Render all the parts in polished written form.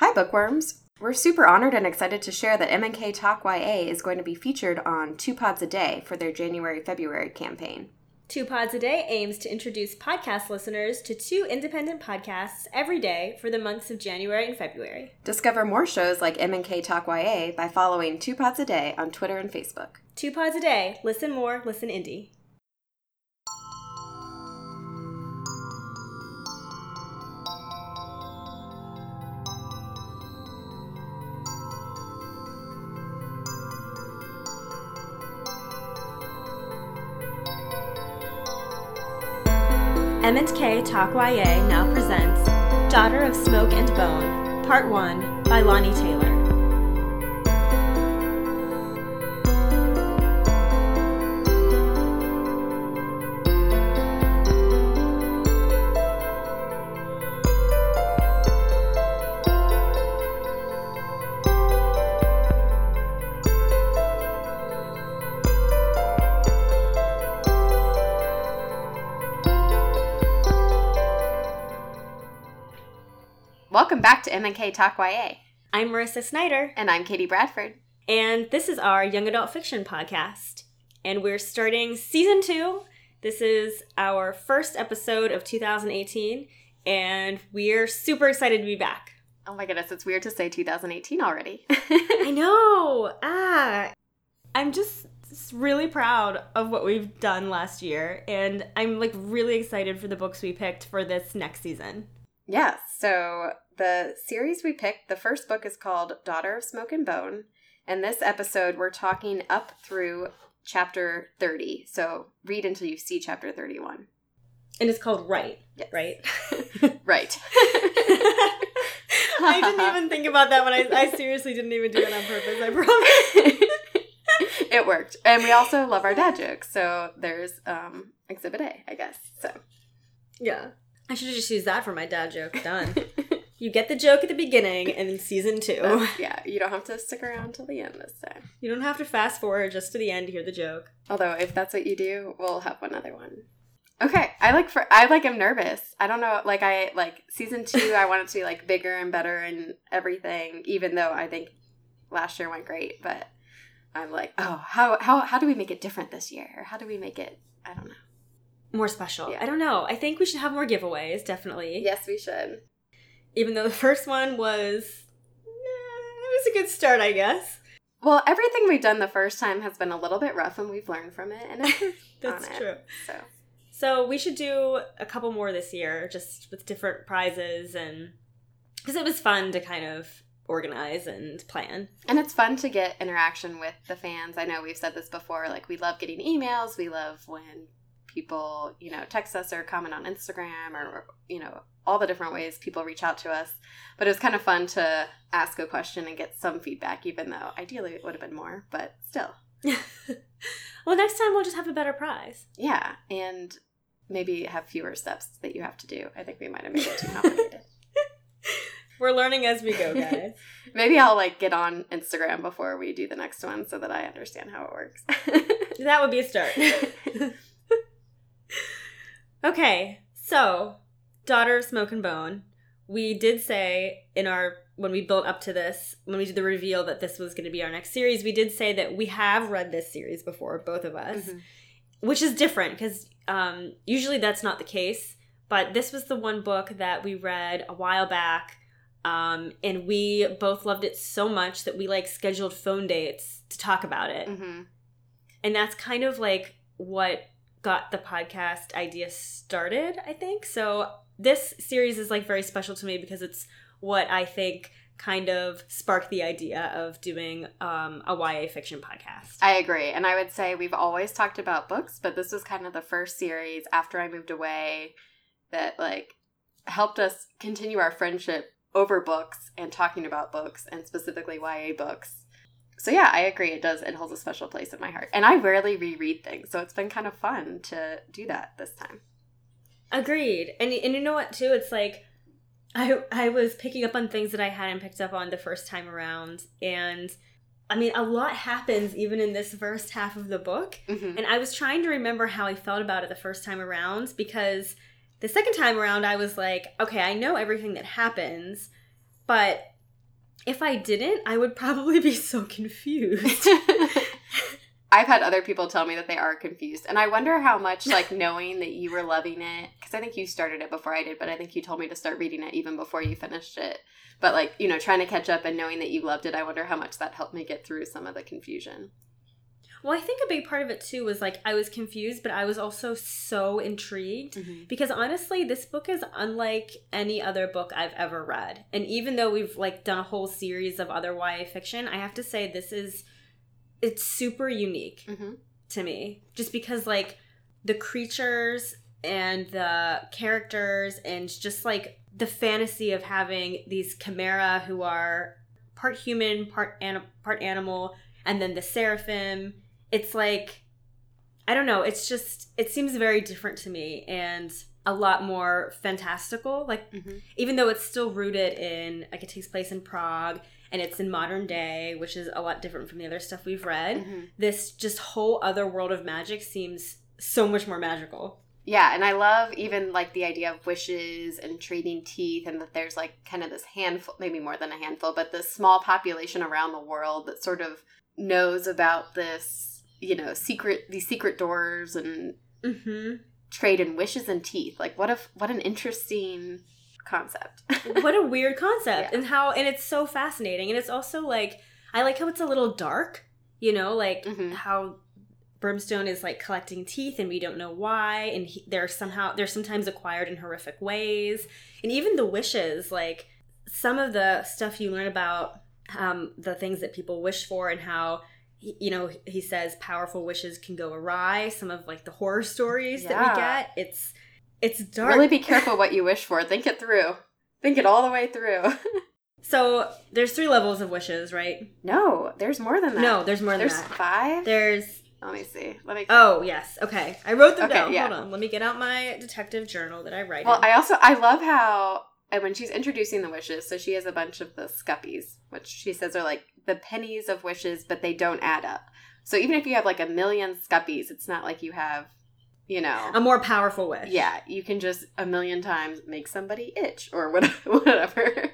Hi, bookworms. We're super honored and excited to share that MNK Talk YA is going to be featured on 2 Pods a Day for their January-February campaign. 2 Pods a Day aims to introduce podcast listeners to 2 independent podcasts every day for the months of January and February. Discover more shows like MNK Talk YA by following 2 Pods a Day on Twitter and Facebook. 2 Pods a Day. Listen more, listen indie. MNK Talk YA now presents Daughter of Smoke and Bone, Part 1 by Laini Taylor. Welcome back to MNK Talk YA. I'm Marissa Snyder. And I'm Katie Bradford. And this is our Young Adult Fiction podcast. And we're starting Season 2. This is our first episode of 2018. And we're super excited to be back. Oh my goodness, it's weird to say 2018 already. I know. I'm just really proud of what we've done last year. And I'm really excited for the books we picked for this next season. Yes, so the series we picked, the first book is called Daughter of Smoke and Bone, and this episode we're talking up through chapter 30, so read until you see chapter 31. And it's called Right, yes. Right? Right. I didn't even think about that when I seriously didn't even do it on purpose, I promise. It worked. And we also love our dad jokes, so there's Exhibit A, I guess. So yeah. I should have just used that for my dad joke. Done. You get the joke at the beginning and in Season 2. Yeah, you don't have to stick around till the end this time. You don't have to fast forward just to the end to hear the joke. Although, if that's what you do, we'll have another one. Okay, I'm nervous. I don't know, Season 2, I want it to be, bigger and better and everything, even though I think last year went great, but I'm how do we make it different this year? Or how do we make it, I don't know. More special. Yeah. I don't know. I think we should have more giveaways, definitely. Yes, we should. Even though the first one was... it was a good start, I guess. Well, everything we've done the first time has been a little bit rough, and we've learned from it. And that's on it, true. So we should do a couple more this year, just with different prizes, and because it was fun to kind of organize and plan. And it's fun to get interaction with the fans. I know we've said this before, we love getting emails. We love when people, text us or comment on Instagram or, all the different ways people reach out to us. But it was kind of fun to ask a question and get some feedback, even though ideally it would have been more, but still. Well, next time we'll just have a better prize. Yeah, and maybe have fewer steps that you have to do. I think we might have made it too complicated. We're learning as we go, guys. Maybe I'll, get on Instagram before we do the next one so that I understand how it works. That would be a start. Okay, so Daughter of Smoke and Bone. We did say when we built up to this, when we did the reveal that this was going to be our next series, we did say that we have read this series before, both of us, mm-hmm. which is different because usually that's not the case. But this was the one book that we read a while back, and we both loved it so much that we scheduled phone dates to talk about it, mm-hmm. and that's kind of what got the podcast idea started, I think. So this series is very special to me because it's what I think kind of sparked the idea of doing a YA fiction podcast. I agree. And I would say we've always talked about books, but this was kind of the first series after I moved away that helped us continue our friendship over books and talking about books and specifically YA books. So yeah, I agree. It holds a special place in my heart. And I rarely reread things, so it's been kind of fun to do that this time. Agreed. And you know what, too? It's I was picking up on things that I hadn't picked up on the first time around. And, I mean, a lot happens even in this first half of the book. Mm-hmm. And I was trying to remember how I felt about it the first time around because the second time around I was okay, I know everything that happens, but If I didn't, I would probably be so confused. I've had other people tell me that they are confused. And I wonder how much, like, knowing that you were loving it, because I think you started it before I did, but I think you told me to start reading it even before you finished it. But, like, you know, trying to catch up and knowing that you loved it, I wonder how much that helped me get through some of the confusion. Well, I think a big part of it, too, was, like, I was confused, but I was also so intrigued. Mm-hmm. Because, honestly, this book is unlike any other book I've ever read. And even though we've, like, done a whole series of other YA fiction, I have to say this is... it's super unique mm-hmm. to me, just because, like, the creatures and the characters and just, like, the fantasy of having these chimera who are part human, part animal, and then the seraphim. It's like, I don't know. It's just, it seems very different to me and a lot more fantastical. Like, mm-hmm. even though it's still rooted in, like, it takes place in Prague. And it's in modern day, which is a lot different from the other stuff we've read. Mm-hmm. This just whole other world of magic seems so much more magical. Yeah, and I love even, like, the idea of wishes and trading teeth, and that there's, like, kind of this handful, maybe more than a handful, but this small population around the world that sort of knows about this, you know, these secret doors and mm-hmm. trade in wishes and teeth. Like, what an interesting... concept. What a weird concept. Yeah. And it's so fascinating. And it's also, like, I like how it's a little dark, you know, like mm-hmm. how Brimstone is, like, collecting teeth and we don't know why, and they're sometimes acquired in horrific ways. And even the wishes, like, some of the stuff you learn about the things that people wish for and how, you know, he says powerful wishes can go awry. Some of, like, the horror stories that we get, It's dark. Really be careful what you wish for. Think it through. Think it all the way through. So there's 3 levels of wishes, right? No, there's more than that. No, there's more than that. There's 5? There's... let me see. Oh, yes. Okay. I wrote them down. Yeah. Hold on. Let me get out my detective journal that I write in. Well, I love how... and when she's introducing the wishes, so she has a bunch of the scuppies, which she says are, like, the pennies of wishes, but they don't add up. So even if you have, like, 1,000,000 scuppies, it's not like you have... you know, a more powerful wish. Yeah, you can just 1,000,000 times make somebody itch or whatever.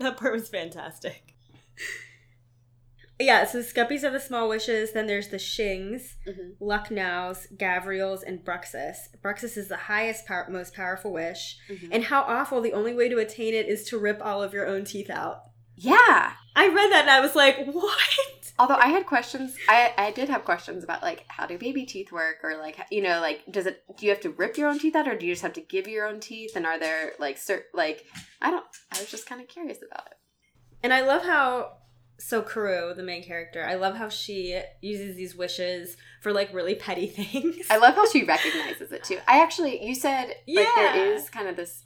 That part was fantastic. Yeah, so the scuppies are the small wishes. Then there's the shings, mm-hmm. Lucknows, Gavriels, and Bruxus. Bruxus is the highest, most powerful wish. Mm-hmm. And how awful. The only way to attain it is to rip all of your own teeth out. Yeah. I read that and I was like, what? Although I had questions, I did have questions about, like, how do baby teeth work, or, like, you know, like, do you have to rip your own teeth out, or do you just have to give your own teeth, and are there, like, I was just kind of curious about it. And I love how, so Karou, the main character, I love how she uses these wishes for, like, really petty things. I love how she recognizes it, too. You said, yeah. Like, there is kind of this,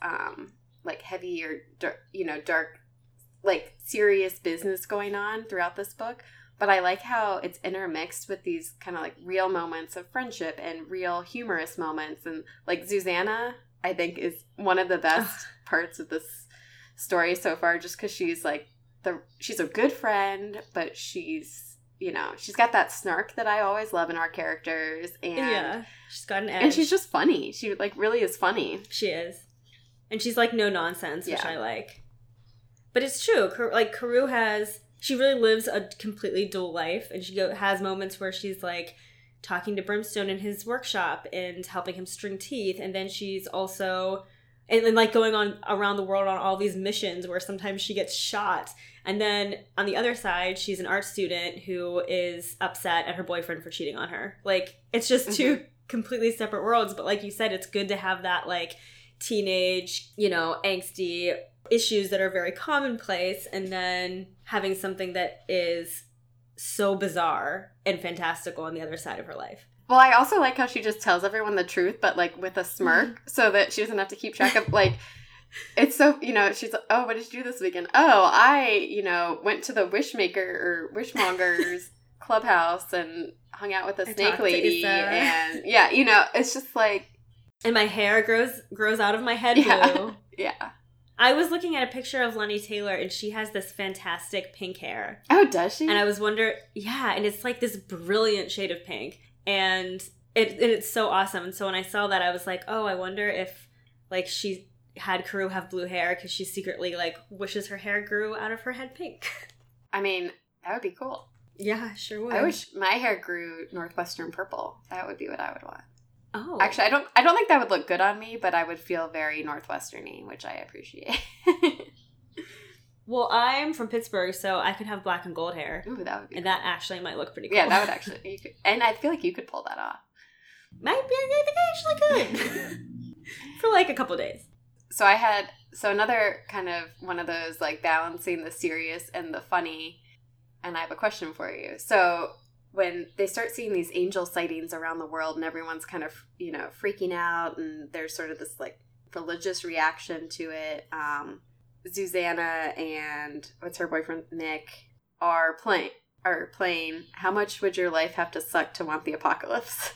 like, heavy or, you know, dark, like, serious business going on throughout this book. But I like how it's intermixed with these kind of, like, real moments of friendship and real humorous moments. And, like, Susanna, I think, is one of the best parts of this story so far, just because she's, like, she's a good friend, but she's, you know, she's got that snark that I always love in our characters. And yeah, she's got an edge. And she's just funny. She, like, really is funny. She is. And she's, like, no nonsense, which I like. But it's true. Like, Karou has... she really lives a completely dual life, and she has moments where she's, like, talking to Brimstone in his workshop and helping him string teeth, and then she's also and like going on around the world on all these missions where sometimes she gets shot. And then on the other side, she's an art student who is upset at her boyfriend for cheating on her. Like, it's just two mm-hmm. completely separate worlds, but like you said, it's good to have that, like, teenage, you know, angsty issues that are very commonplace, and then having something that is so bizarre and fantastical on the other side of her life. Well, I also like how she just tells everyone the truth, but, like, with a smirk, so that she doesn't have to keep track of, like, it's so, you know, she's like, oh, what did you do this weekend? Oh, I, you know, went to the wishmaker or wishmonger's clubhouse and hung out with a snake lady. And yeah, you know, it's just like. And my hair grows out of my head blue. Yeah. I was looking at a picture of Laini Taylor, and she has this fantastic pink hair. Oh, does she? And I was wondering, yeah, and it's like this brilliant shade of pink, and it's so awesome. And so when I saw that, I was like, oh, I wonder if, like, she had Karou have blue hair because she secretly, like, wishes her hair grew out of her head pink. I mean, that would be cool. Yeah, sure would. I wish my hair grew Northwestern purple. That would be what I would want. Oh. Actually, I don't think that would look good on me, but I would feel very Northwestern-y, which I appreciate. Well, I'm from Pittsburgh, so I could have black and gold hair. Ooh, that would be cool. And that actually might look pretty cool. Yeah, that would actually. You could, and I feel like you could pull that off. I think I actually could. For like a couple days. So I had, another kind of one of those like balancing the serious and the funny, and I have a question for you. So when they start seeing these angel sightings around the world and everyone's kind of, you know, freaking out and there's sort of this like religious reaction to it, Susanna and what's her boyfriend, Nick, are playing, how much would your life have to suck to want the apocalypse?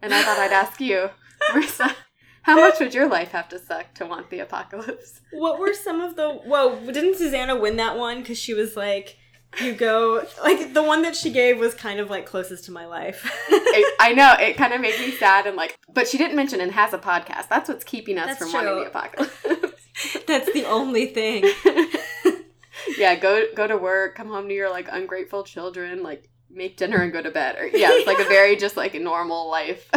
And I thought I'd ask you, Marissa. How much would your life have to suck to want the apocalypse? What were some of the... Whoa, didn't Susanna win that one? Because she was like, you go... Like, the one that she gave was kind of, like, closest to my life. I know. It kind of made me sad and, like... But she didn't mention and has a podcast. That's what's keeping us from wanting the apocalypse. That's the only thing. Yeah, go to work, come home to your, like, ungrateful children, like, make dinner and go to bed. Or, yeah, it's, like, a very just, like, normal life.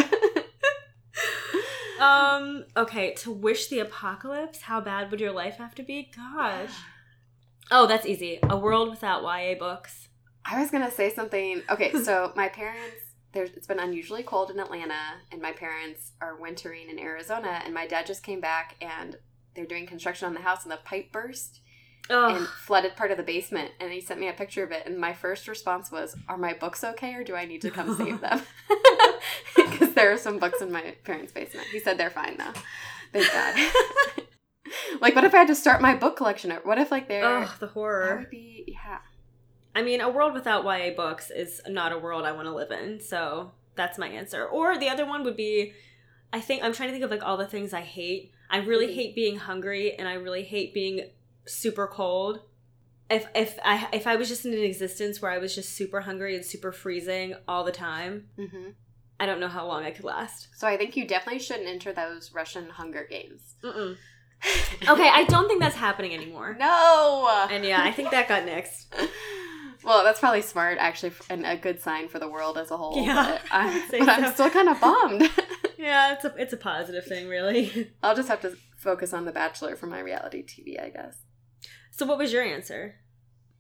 Okay, to wish the apocalypse, how bad would your life have to be? Gosh. Oh, that's easy. A world without YA books. I was going to say something. Okay, so my parents, it's been unusually cold in Atlanta, and my parents are wintering in Arizona, and my dad just came back, and they're doing construction on the house, and the pipe burst. Ugh. And flooded part of the basement, and he sent me a picture of it, and my first response was, are my books okay, or do I need to come save them? Because there are some books in my parents' basement. He said they're fine, though. Thank God. Like, what if I had to start my book collection? What if, like, the horror. That would be, yeah. I mean, a world without YA books is not a world I want to live in, so that's my answer. Or the other one would be, I think, I'm trying to think of, like, all the things I hate. I really hate being hungry, and I really hate being super cold. If I was just in an existence where I was just super hungry and super freezing all the time, I don't know how long I could last. So I think you definitely shouldn't enter those Russian Hunger Games. Mm-mm. Okay, I don't think that's happening anymore. No. And yeah, I think that got nixed. Well, that's probably smart, actually, and a good sign for the world as a whole. Yeah, but I'm still kind of bummed. Yeah, it's a positive thing, really. I'll just have to focus on The Bachelor for my reality TV, I guess. So what was your answer?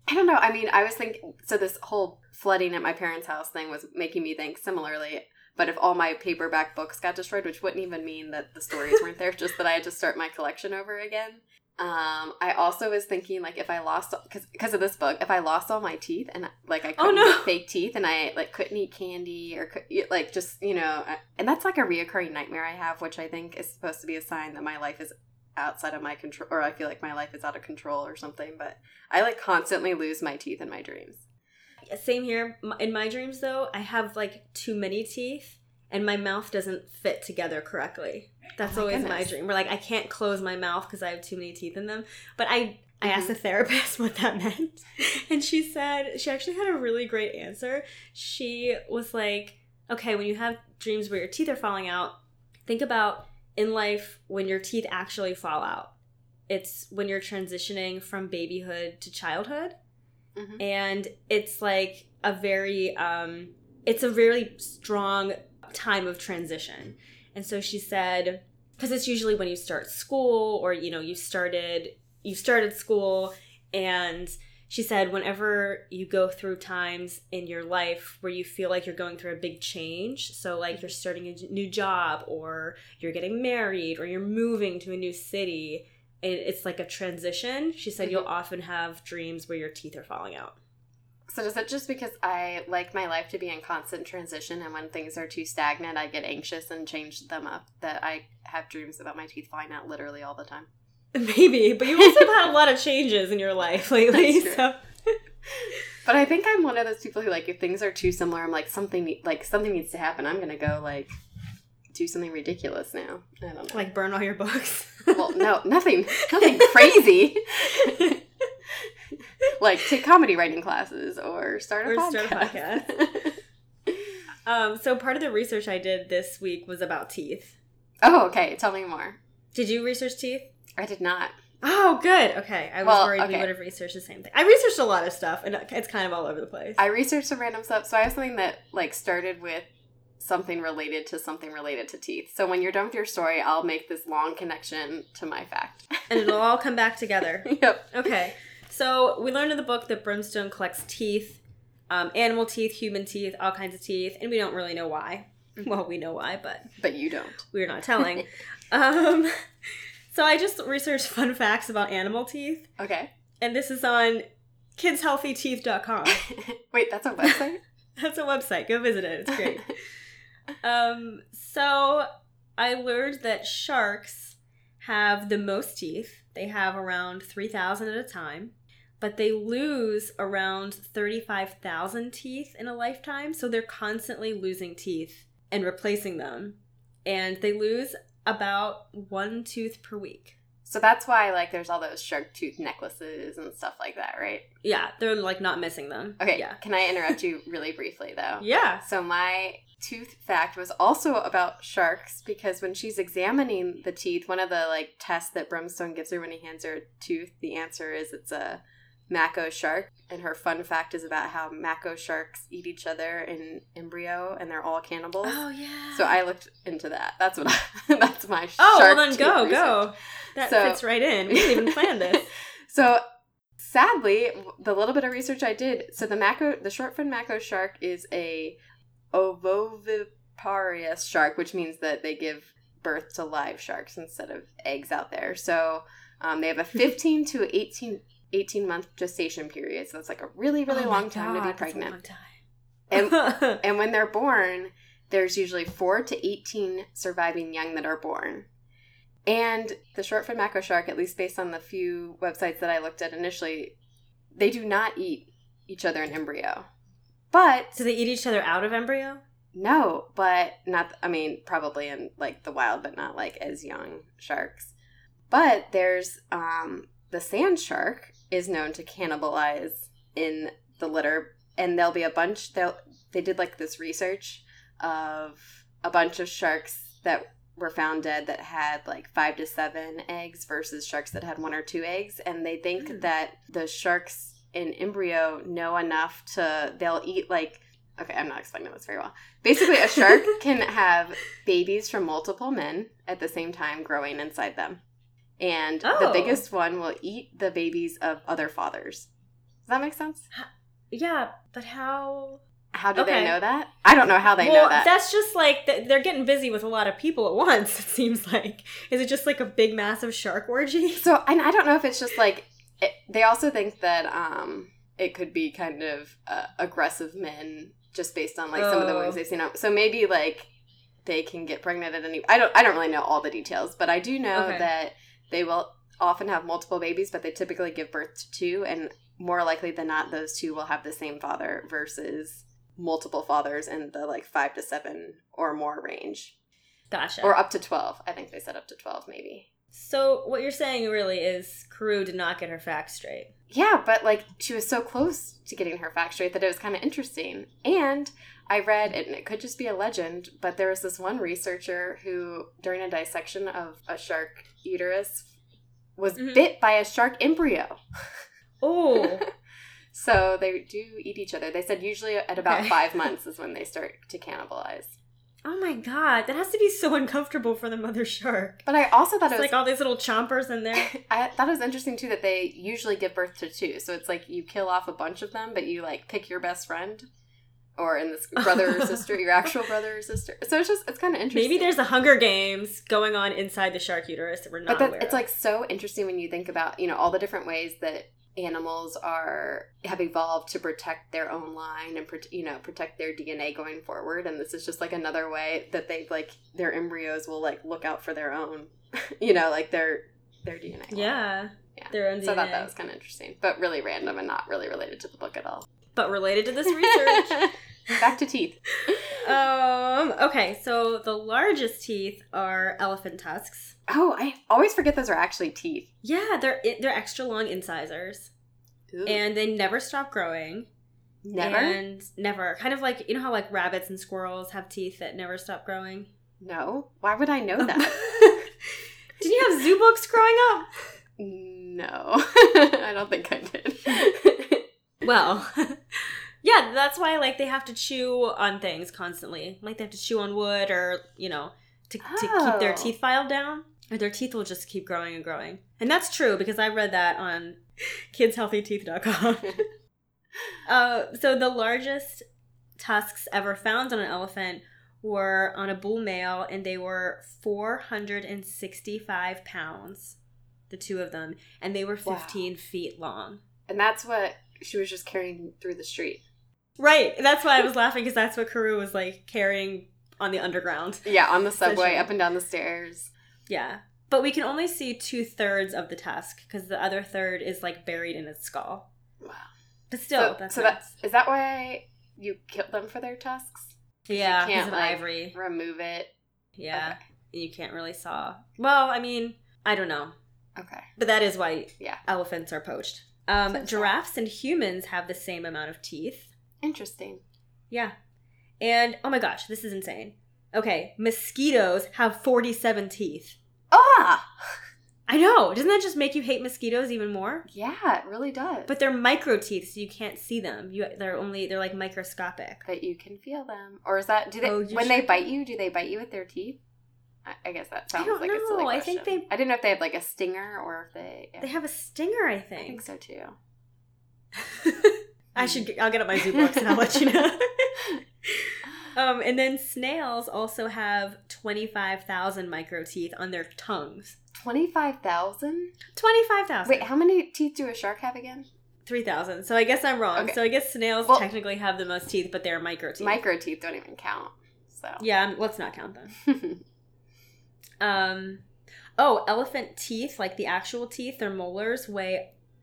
I don't know. I mean, I was thinking, so this whole flooding at my parents' house thing was making me think similarly, but if all my paperback books got destroyed, which wouldn't even mean that the stories weren't there, just that I had to start my collection over again. I also was thinking, like, if I lost, because of this book, if I lost all my teeth and, like, I couldn't get fake teeth and I, like, couldn't eat candy or, like, just, you know, and that's, like, a reoccurring nightmare I have, which I think is supposed to be a sign that my life is outside of my control, or I feel like my life is out of control or something, but I, like, constantly lose my teeth in my dreams. Same here. In my dreams, though, I have, like, too many teeth and my mouth doesn't fit together correctly. That's always my dream. We're like, I can't close my mouth because I have too many teeth in them. But I asked the therapist what that meant. And she said, she actually had a really great answer. She was like, okay, when you have dreams where your teeth are falling out, think about in life when your teeth actually fall out. It's when you're transitioning from babyhood to childhood. Mm-hmm. And it's like a very, it's a really strong time of transition. And so she said, because it's usually when you start school or, you know, you started school. And she said, whenever you go through times in your life where you feel like you're going through a big change, so like you're starting a new job or you're getting married or you're moving to a new city, and it's like a transition. She said you'll often have dreams where your teeth are falling out. So is it just because I like my life to be in constant transition, and when things are too stagnant, I get anxious and change them up, that I have dreams about my teeth falling out literally all the time? Maybe, but you also have had a lot of changes in your life lately. So. But I think I'm one of those people who, like, if things are too similar, I'm like, something needs to happen. I'm going to go, like, do something ridiculous now. I don't know. Like burn all your books? Well, no, nothing crazy. Like, take comedy writing classes or start a podcast. So part of the research I did this week was about teeth. Oh, okay. Tell me more. Did you research teeth? I did not. Oh, good. Okay. I was worried you would have researched the same thing. I researched a lot of stuff, and it's kind of all over the place. I researched some random stuff. So I have something that, like, started with something related to teeth. So when you're done with your story, I'll make this long connection to my fact. And it'll all come back together. Yep. Okay. So we learned in the book that Brimstone collects teeth, animal teeth, human teeth, all kinds of teeth, and we don't really know why. Well, we know why, but... But you don't. We're not telling. So I just researched fun facts about animal teeth. Okay. And this is on kidshealthyteeth.com. Wait, that's a website? That's a website. Go visit it. It's great. So I learned that sharks have the most teeth. They have around 3,000 at a time, but they lose around 35,000 teeth in a lifetime. So they're constantly losing teeth and replacing them. And they lose about one tooth per week. So that's why, like, there's all those shark tooth necklaces and stuff like that, right? Yeah, they're, like, not missing them. Okay, yeah. Can I interrupt you really briefly, though? Yeah. So my tooth fact was also about sharks, because when she's examining the teeth, one of the, like, tests that Brimstone gives her when he hands her a tooth, the answer is it's a mako shark. And her fun fact is about how mako sharks eat each other in embryo, and they're all cannibals. Oh, yeah. So I looked into that. That's what that's my shark tooth. Oh, well, then go, research. That fits right in. We didn't even plan this. So sadly, the little bit of research I did, so the short-fin mako shark is a ovoviviparous shark, which means that they give birth to live sharks instead of eggs out there. So they have a 15 to 18-month gestation period, so it's like a really, really long time to be pregnant. That's a long time. And when they're born, there's usually 4 to 18 surviving young that are born. And the short-fin mako shark, at least based on the few websites that I looked at initially, they do not eat each other in embryo. But do they eat each other out of embryo? No, but probably in, like, the wild, but not, like, as young sharks. But there's the sand shark is known to cannibalize in the litter, and there'll be a bunch. They did, like, this research of a bunch of sharks that were found dead that had, like, 5 to 7 eggs versus sharks that had 1 or 2 eggs, and they think that the sharks in embryo know enough to they'll eat, like, okay, I'm not explaining this very well. Basically, a shark can have babies from multiple men at the same time growing inside them. And the biggest one will eat the babies of other fathers. Does that make sense? Yeah, but how... How do they know that? I don't know how they know that. That's just like they're getting busy with a lot of people at once, it seems like. Is it just like a big, massive shark orgy? So, and I don't know if it's just like... They also think that it could be kind of aggressive men just based on, like, some of the ones they've seen. So maybe, like, they can get pregnant at any... I don't really know all the details, but I do know that... They will often have multiple babies, but they typically give birth to 2, and more likely than not, those 2 will have the same father versus multiple fathers in the, like, 5 to 7 or more range. Gotcha. Or up to 12. I think they said up to 12, maybe. So what you're saying really is Karou did not get her facts straight. Yeah, but, like, she was so close to getting her facts straight that it was kind of interesting. And I read, and it could just be a legend, but there was this one researcher who, during a dissection of a shark uterus, was bit by a shark embryo. Oh. So they do eat each other. They said usually at about 5 months is when they start to cannibalize. Oh my god, that has to be so uncomfortable for the mother shark. But I also thought it was... like all these little chompers in there. I thought it was interesting, too, that they usually give birth to 2. So it's like you kill off a bunch of them, but you, like, pick your best friend. Or in this brother or sister, your actual brother or sister. So it's just, it's kind of interesting. Maybe there's a Hunger Games going on inside the shark uterus that we're not aware of. It's, like, so interesting when you think about, you know, all the different ways that animals have evolved to protect their own line and, you know, protect their DNA going forward. And this is just, like, another way that they, like, their embryos will, like, look out for their own, you know, like, their DNA. Yeah. Yeah. Their own DNA. So I thought that was kind of interesting, but really random and not really related to the book at all. But related to this research. Back to teeth. Okay, so the largest teeth are elephant tusks. Oh, I always forget those are actually teeth. Yeah, they're extra long incisors. Ooh. And they never stop growing. Never? And never. Kind of like, you know how, like, rabbits and squirrels have teeth that never stop growing? No. Why would I know that? Did you have zoo books growing up? No. I don't think I did. Well, yeah, that's why, like, they have to chew on things constantly. Like, they have to chew on wood or, you know, to keep their teeth filed down. Or their teeth will just keep growing and growing. And that's true, because I read that on kidshealthyteeth.com. So the largest tusks ever found on an elephant were on a bull male, and they were 465 pounds, the two of them, and they were 15 feet long. And that's what she was just carrying through the street. Right. That's why I was laughing, because that's what Karou was, like, carrying on the underground. Yeah, on the subway, up and down the stairs. Yeah. But we can only see 2/3 of the tusk, because the other third is, like, buried in its skull. Wow. But still, is that why you kill them for their tusks? Yeah, you can't, like, ivory. Remove it. Yeah, okay. You can't really saw. Well, I mean, I don't know. Okay. But that is why elephants are poached. Giraffes and humans have the same amount of teeth. Interesting. Yeah. And, oh my gosh, this is insane. Okay, mosquitoes have 47 teeth. Ah! I know. Doesn't that just make you hate mosquitoes even more? Yeah, it really does. But they're micro teeth, so you can't see them. They're like microscopic. But you can feel them. Or is that when they bite you? Do they bite you with their teeth? I guess that sounds like a silly question. I think they. I didn't know if they had like a stinger or if they. Yeah. They have a stinger, I think. I think so too. I'll get up my zoo books and I'll let you know. And then snails also have 25,000 micro teeth on their tongues. 25,000? 25,000. Wait, how many teeth do a shark have again? 3,000. So I guess I'm wrong. Okay. So I guess snails technically have the most teeth, but they're micro teeth. Micro teeth don't even count. So yeah, let's not count them. Elephant teeth, like the actual teeth, their molars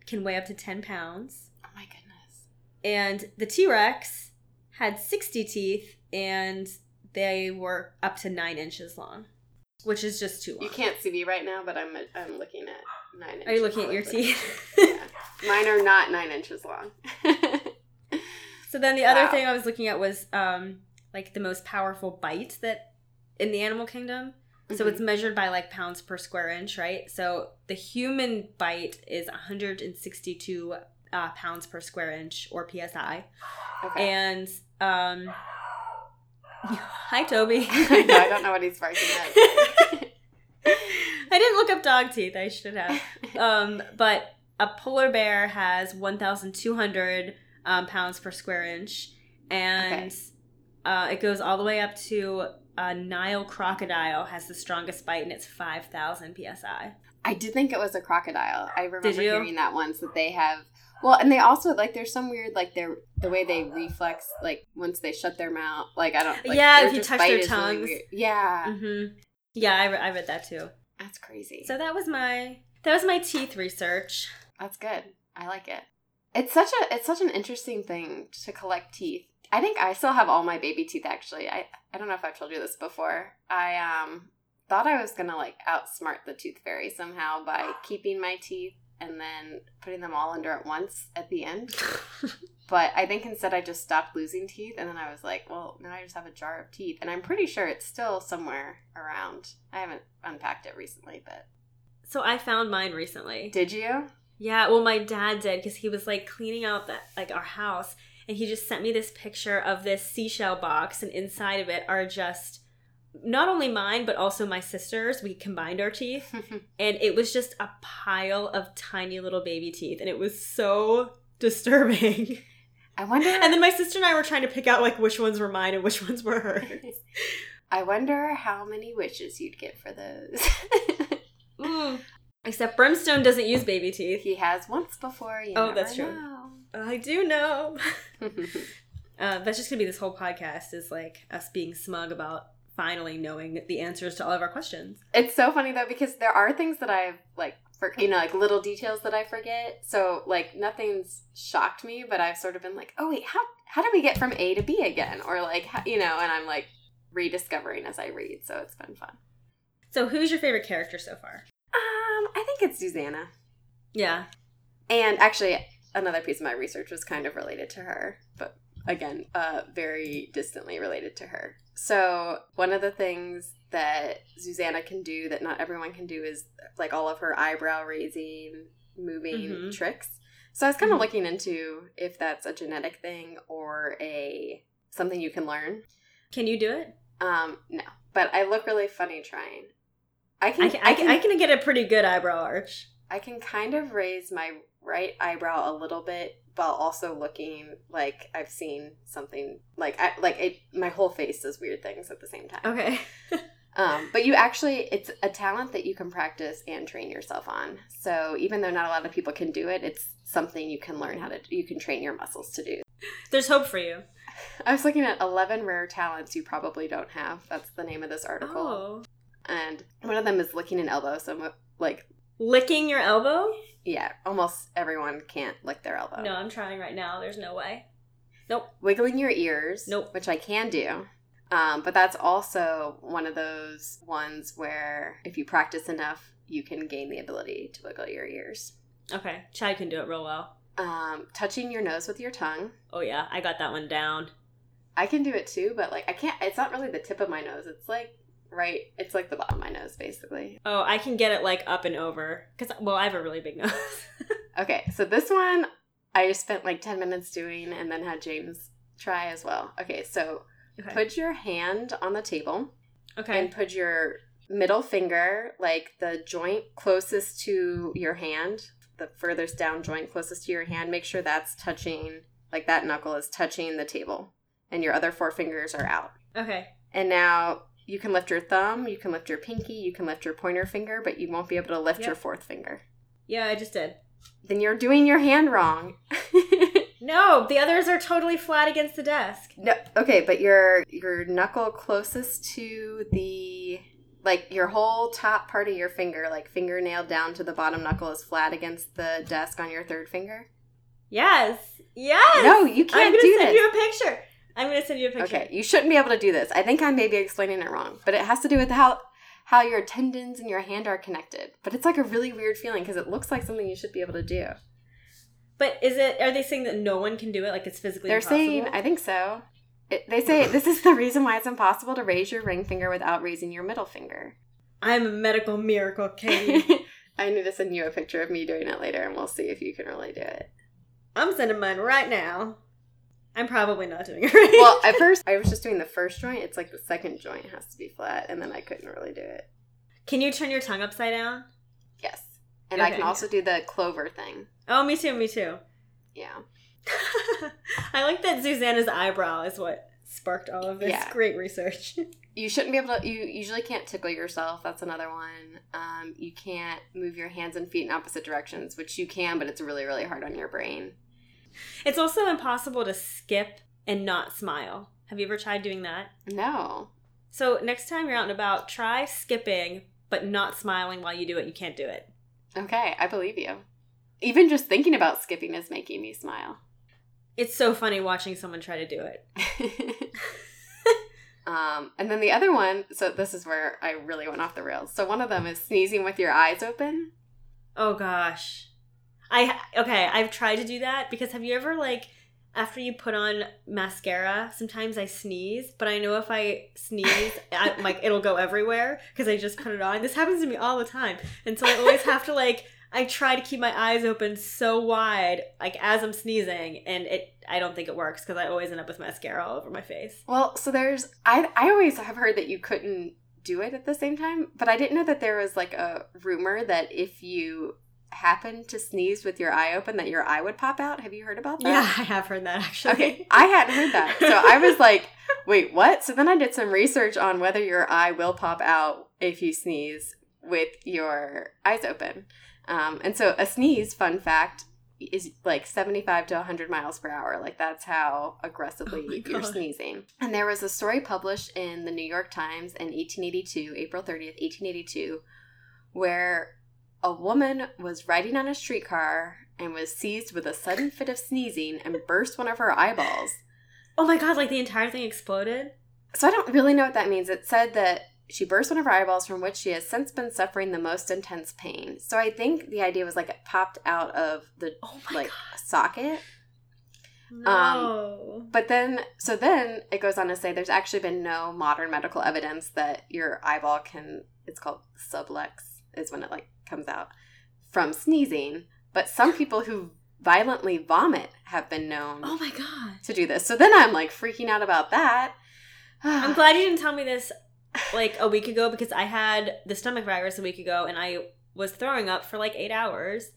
can weigh up to 10 pounds. Oh my goodness. And the T-Rex had 60 teeth, and they were up to 9 inches long. Which is just too long. You can't see me right now, but I'm looking at 9 inches. Are you looking at your teeth? Yeah. Mine are not 9 inches long. So then the other thing I was looking at was like the most powerful bite that in the animal kingdom. Mm-hmm. So it's measured by like pounds per square inch, right? So the human bite is 162 pounds per square inch, or PSI. Okay. And hi, Toby. I don't know what he's barking at. I didn't look up dog teeth. I should have. But a polar bear has 1,200 pounds per square inch. And it goes all the way up to a Nile crocodile has the strongest bite, and it's 5,000 PSI. I did think it was a crocodile. I remember hearing that once, that they have... Well, and they also, like, there's some weird, like, the way they reflex, like, once they shut their mouth, like, I don't... Like, yeah, if you touch their tongues. Really weird. Yeah. Mm-hmm. Yeah, I read that, too. That's crazy. So that was my teeth research. That's good. I like it. It's such an interesting thing to collect teeth. I think I still have all my baby teeth, actually. I don't know if I've told you this before. I thought I was going to, like, outsmart the tooth fairy somehow by keeping my teeth and then putting them all under at once at the end. But I think instead I just stopped losing teeth, and then I was like, well, now I just have a jar of teeth. And I'm pretty sure it's still somewhere around. I haven't unpacked it recently, but... So I found mine recently. Did you? Yeah, well, my dad did, because he was, like, cleaning out, like, our house, and he just sent me this picture of this seashell box, and inside of it are just... Not only mine, but also my sister's. We combined our teeth, and it was just a pile of tiny little baby teeth, and it was so disturbing. I wonder... And then my sister and I were trying to pick out, like, which ones were mine and which ones were hers. I wonder how many wishes you'd get for those. Except Brimstone doesn't use baby teeth. He has once before, that's true. Know. I do know. That's just going to be this whole podcast, is, like, us being smug about... finally knowing the answers to all of our questions. It's so funny, though, because there are things that I've, like, like, little details that I forget. So, like, nothing's shocked me, but I've sort of been like, oh, wait, how do we get from A to B again? Or, like, and I'm, like, rediscovering as I read. So it's been fun. So who's your favorite character so far? I think it's Susanna. Yeah. And, actually, another piece of my research was kind of related to her, but again, very distantly related to her. So one of the things that Susanna can do that not everyone can do is like all of her eyebrow raising, moving tricks. So I was kind of looking into if that's a genetic thing or something you can learn. Can you do it? No, but I look really funny trying. I can get a pretty good eyebrow arch. I can kind of raise my right eyebrow a little bit while also looking like I've seen something. My whole face does weird things at the same time. Okay. But it's a talent that you can practice and train yourself on. So even though not a lot of people can do it, it's something you can learn how to do. You can train your muscles to do. There's hope for you. I was looking at 11 rare talents you probably don't have. That's the name of this article. Oh. And one of them is licking an elbow. So, licking your elbow? Yeah. Almost everyone can't lick their elbow. No, I'm trying right now. There's no way. Nope. Wiggling your ears. Nope. Which I can do. But that's also one of those ones where if you practice enough, you can gain the ability to wiggle your ears. Okay. Chad can do it real well. Touching your nose with your tongue. Oh, yeah. I got that one down. I can do it, too, but, I can't. It's not really the tip of my nose. It's, right. It's, the bottom of my nose, basically. Oh, I can get it, up and over. Because, I have a really big nose. Okay. So this one I just spent, 10 minutes doing and then had James try as well. Okay. So... Okay. Put your hand on the table. Okay. And put your middle finger, the joint closest to your hand, the furthest down joint closest to your hand. Make sure that's touching, that knuckle is touching the table. And your other four fingers are out. Okay. And now you can lift your thumb, you can lift your pinky, you can lift your pointer finger, but you won't be able to lift your fourth finger. Yeah, I just did. Then you're doing your hand wrong. No, the others are totally flat against the desk. No, okay, but your knuckle closest to the, your whole top part of your finger, fingernail down to the bottom knuckle is flat against the desk on your third finger? Yes. Yes. No, you can't do this. I'm going to send you a picture. Okay, you shouldn't be able to do this. I think I may be explaining it wrong, but it has to do with how your tendons and your hand are connected. But it's a really weird feeling because it looks like something you should be able to do. But are they saying that no one can do it? It's physically impossible? They're saying, I think so. They say this is the reason why it's impossible to raise your ring finger without raising your middle finger. I'm a medical miracle, Katie. I need to send you a picture of me doing it later, and we'll see if you can really do it. I'm sending mine right now. I'm probably not doing it right. Well, at first, I was just doing the first joint. It's the second joint has to be flat, and then I couldn't really do it. Can you turn your tongue upside down? Yes. And okay. I can also do the clover thing. Oh, me too. Yeah. I like that Susanna's eyebrow is what sparked all of this great research. You shouldn't be able to, you usually can't tickle yourself. That's another one. You can't move your hands and feet in opposite directions, which you can, but it's really, really hard on your brain. It's also impossible to skip and not smile. Have you ever tried doing that? No. So next time you're out and about, try skipping, but not smiling while you do it. You can't do it. Okay, I believe you. Even just thinking about skipping is making me smile. It's so funny watching someone try to do it. And then the other one, so this is where I really went off the rails. So one of them is sneezing with your eyes open. Oh, gosh. I've tried to do that because have you ever, after you put on mascara, sometimes I sneeze, but I know if I sneeze, it'll go everywhere because I just put it on. This happens to me all the time. And so I always have to, I try to keep my eyes open so wide, as I'm sneezing, and I don't think it works because I always end up with mascara all over my face. Well, so there's, I always have heard that you couldn't do it at the same time, but I didn't know that there was, a rumor that if you happen to sneeze with your eye open that your eye would pop out. Have you heard about that? Yeah, I have heard that, actually. Okay, I hadn't heard that. So I was like, wait, what? So then I did some research on whether your eye will pop out if you sneeze with your eyes open. And so a sneeze, fun fact, is 75 to 100 miles per hour. That's how aggressively you're sneezing. And there was a story published in the New York Times in April 30th, 1882, where a woman was riding on a streetcar and was seized with a sudden fit of sneezing and burst one of her eyeballs. Oh my God, the entire thing exploded? So I don't really know what that means. It said that she burst one of her eyeballs from which she has since been suffering the most intense pain. So I think the idea was it popped out of the socket. No. But then, so then it goes on to say there's actually been no modern medical evidence that your eyeball can, it's called sublux, is when it like comes out from sneezing. But some people who violently vomit have been known to do this. So then I'm like freaking out about that. I'm glad you didn't tell me this like a week ago, because I had the stomach virus a week ago and I was throwing up for like 8 hours.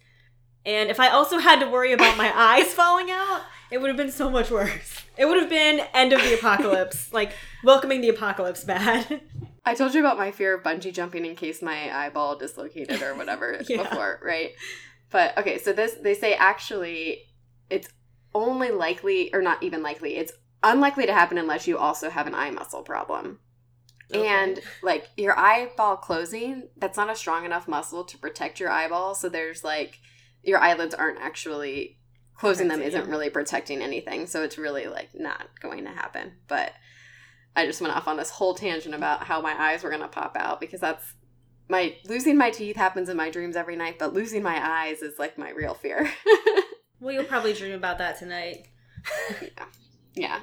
And if I also had to worry about my eyes falling out, it would have been so much worse. It would have been end of the apocalypse, like welcoming the apocalypse bad. I told you about my fear of bungee jumping in case my eyeball dislocated or whatever before, right? But, okay, so this, they say actually it's only likely, or not even likely, it's unlikely to happen unless you also have an eye muscle problem. Okay. And, like, your eyeball closing, that's not a strong enough muscle to protect your eyeball. So there's, like, your eyelids aren't actually, closing them isn't really protecting anything. So it's really, like, not going to happen. But I just went off on this whole tangent about how my eyes were going to pop out, because that's, my losing my teeth happens in my dreams every night, but losing my eyes is like my real fear. Well, you'll probably dream about that tonight. Yeah.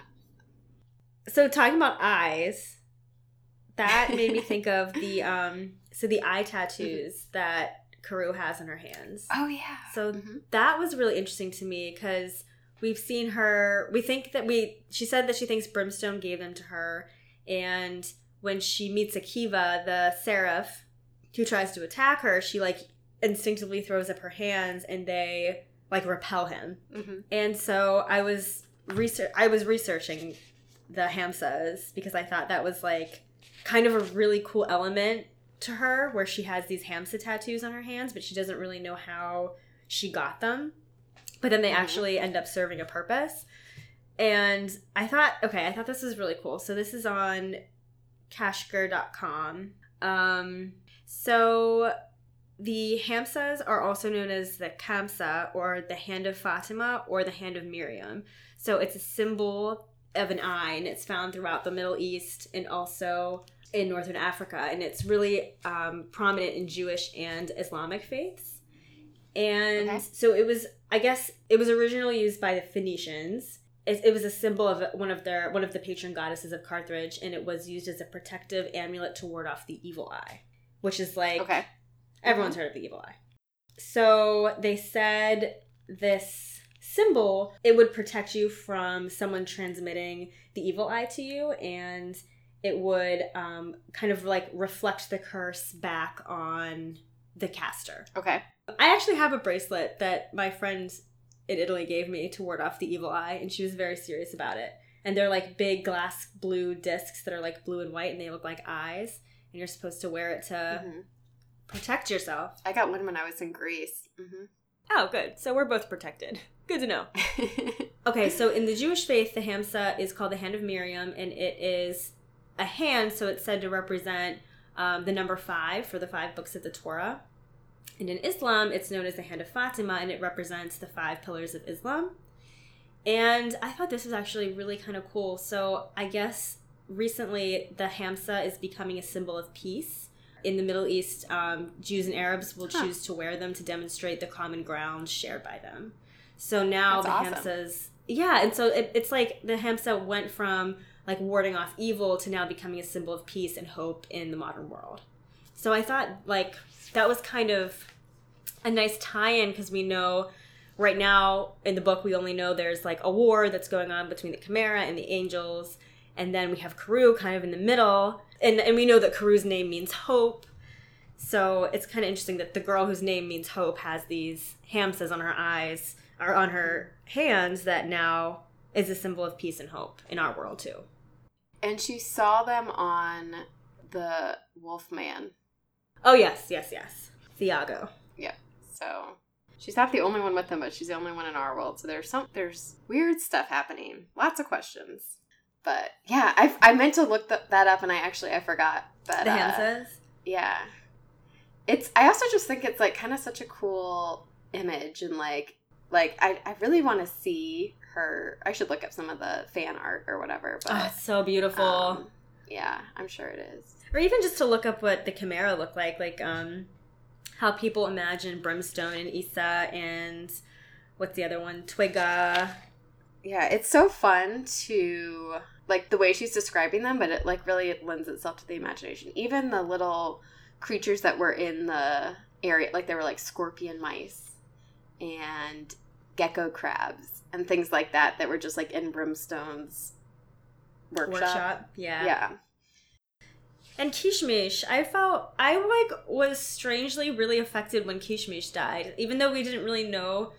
So talking about eyes, that made me think of the so the eye tattoos that Karou has in her hands. Oh yeah. So that was really interesting to me, because we've seen her. We think that she said that she thinks Brimstone gave them to her, and when she meets Akiva, the seraph, who tries to attack her, she, like, instinctively throws up her hands, and they, like, repel him. Mm-hmm. And so I was researching the hamsas, because I thought that was, like, kind of a really cool element to her, where she has these hamsa tattoos on her hands, but she doesn't really know how she got them. But then they actually end up serving a purpose. And I thought, okay, I thought this was really cool. So this is on kashgar.com. So the hamsas are also known as the kamsa, or the hand of Fatima, or the hand of Miriam. So it's a symbol of an eye, and it's found throughout the Middle East and also in Northern Africa. And it's really prominent in Jewish and Islamic faiths. And so it was, I guess, it was originally used by the Phoenicians. It was a symbol of one of the patron goddesses of Carthage, and it was used as a protective amulet to ward off the evil eye. Which is like, everyone's heard of the evil eye. So they said this symbol, it would protect you from someone transmitting the evil eye to you. And it would kind of like reflect the curse back on the caster. Okay. I actually have a bracelet that my friend in Italy gave me to ward off the evil eye. And she was very serious about it. And they're like big glass blue discs that are like blue and white, and they look like eyes. And you're supposed to wear it to protect yourself. I got one when I was in Greece. Oh, good. So we're both protected. Good to know. Okay, so in the Jewish faith, the hamsa is called the hand of Miriam, and it is a hand, so it's said to represent the number 5 for the 5 books of the Torah. And in Islam, it's known as the hand of Fatima, and it represents the 5 pillars of Islam. And I thought this was actually really kind of cool. So I guess recently, the hamsa is becoming a symbol of peace. In the Middle East, Jews and Arabs will choose to wear them to demonstrate the common ground shared by them. So now hamsas... Yeah, and so it's like the hamsa went from like warding off evil to now becoming a symbol of peace and hope in the modern world. So I thought like that was kind of a nice tie-in, because we know... Right now, in the book, we only know there's like a war that's going on between the Chimera and the angels... And then we have Karou kind of in the middle. And we know that Karou's name means hope. So it's kind of interesting that the girl whose name means hope has these hamsas on her eyes, or on her hands, that now is a symbol of peace and hope in our world too. And she saw them on the wolf man. Oh, yes. Thiago. Yeah, so... She's not the only one with them, but she's the only one in our world. So there's weird stuff happening. Lots of questions. But, yeah, I meant to look that up, and I forgot. But, the hamsas? Yeah. I also just think it's, like, kind of such a cool image. And, like I really want to see her. I should look up some of the fan art or whatever. But, oh, it's so beautiful. Yeah, I'm sure it is. Or even just to look up what the Chimera looked like. Like, how people imagine Brimstone and Issa and, what's the other one, Twigga. Yeah, it's so fun to, like, the way she's describing them, but it, like, really lends itself to the imagination. Even the little creatures that were in the area, like, there were, like, scorpion mice and gecko crabs and things like that that were just, like, in Brimstone's workshop. Yeah. Yeah. And Kishmish, I was strangely really affected when Kishmish died, even though we didn't really know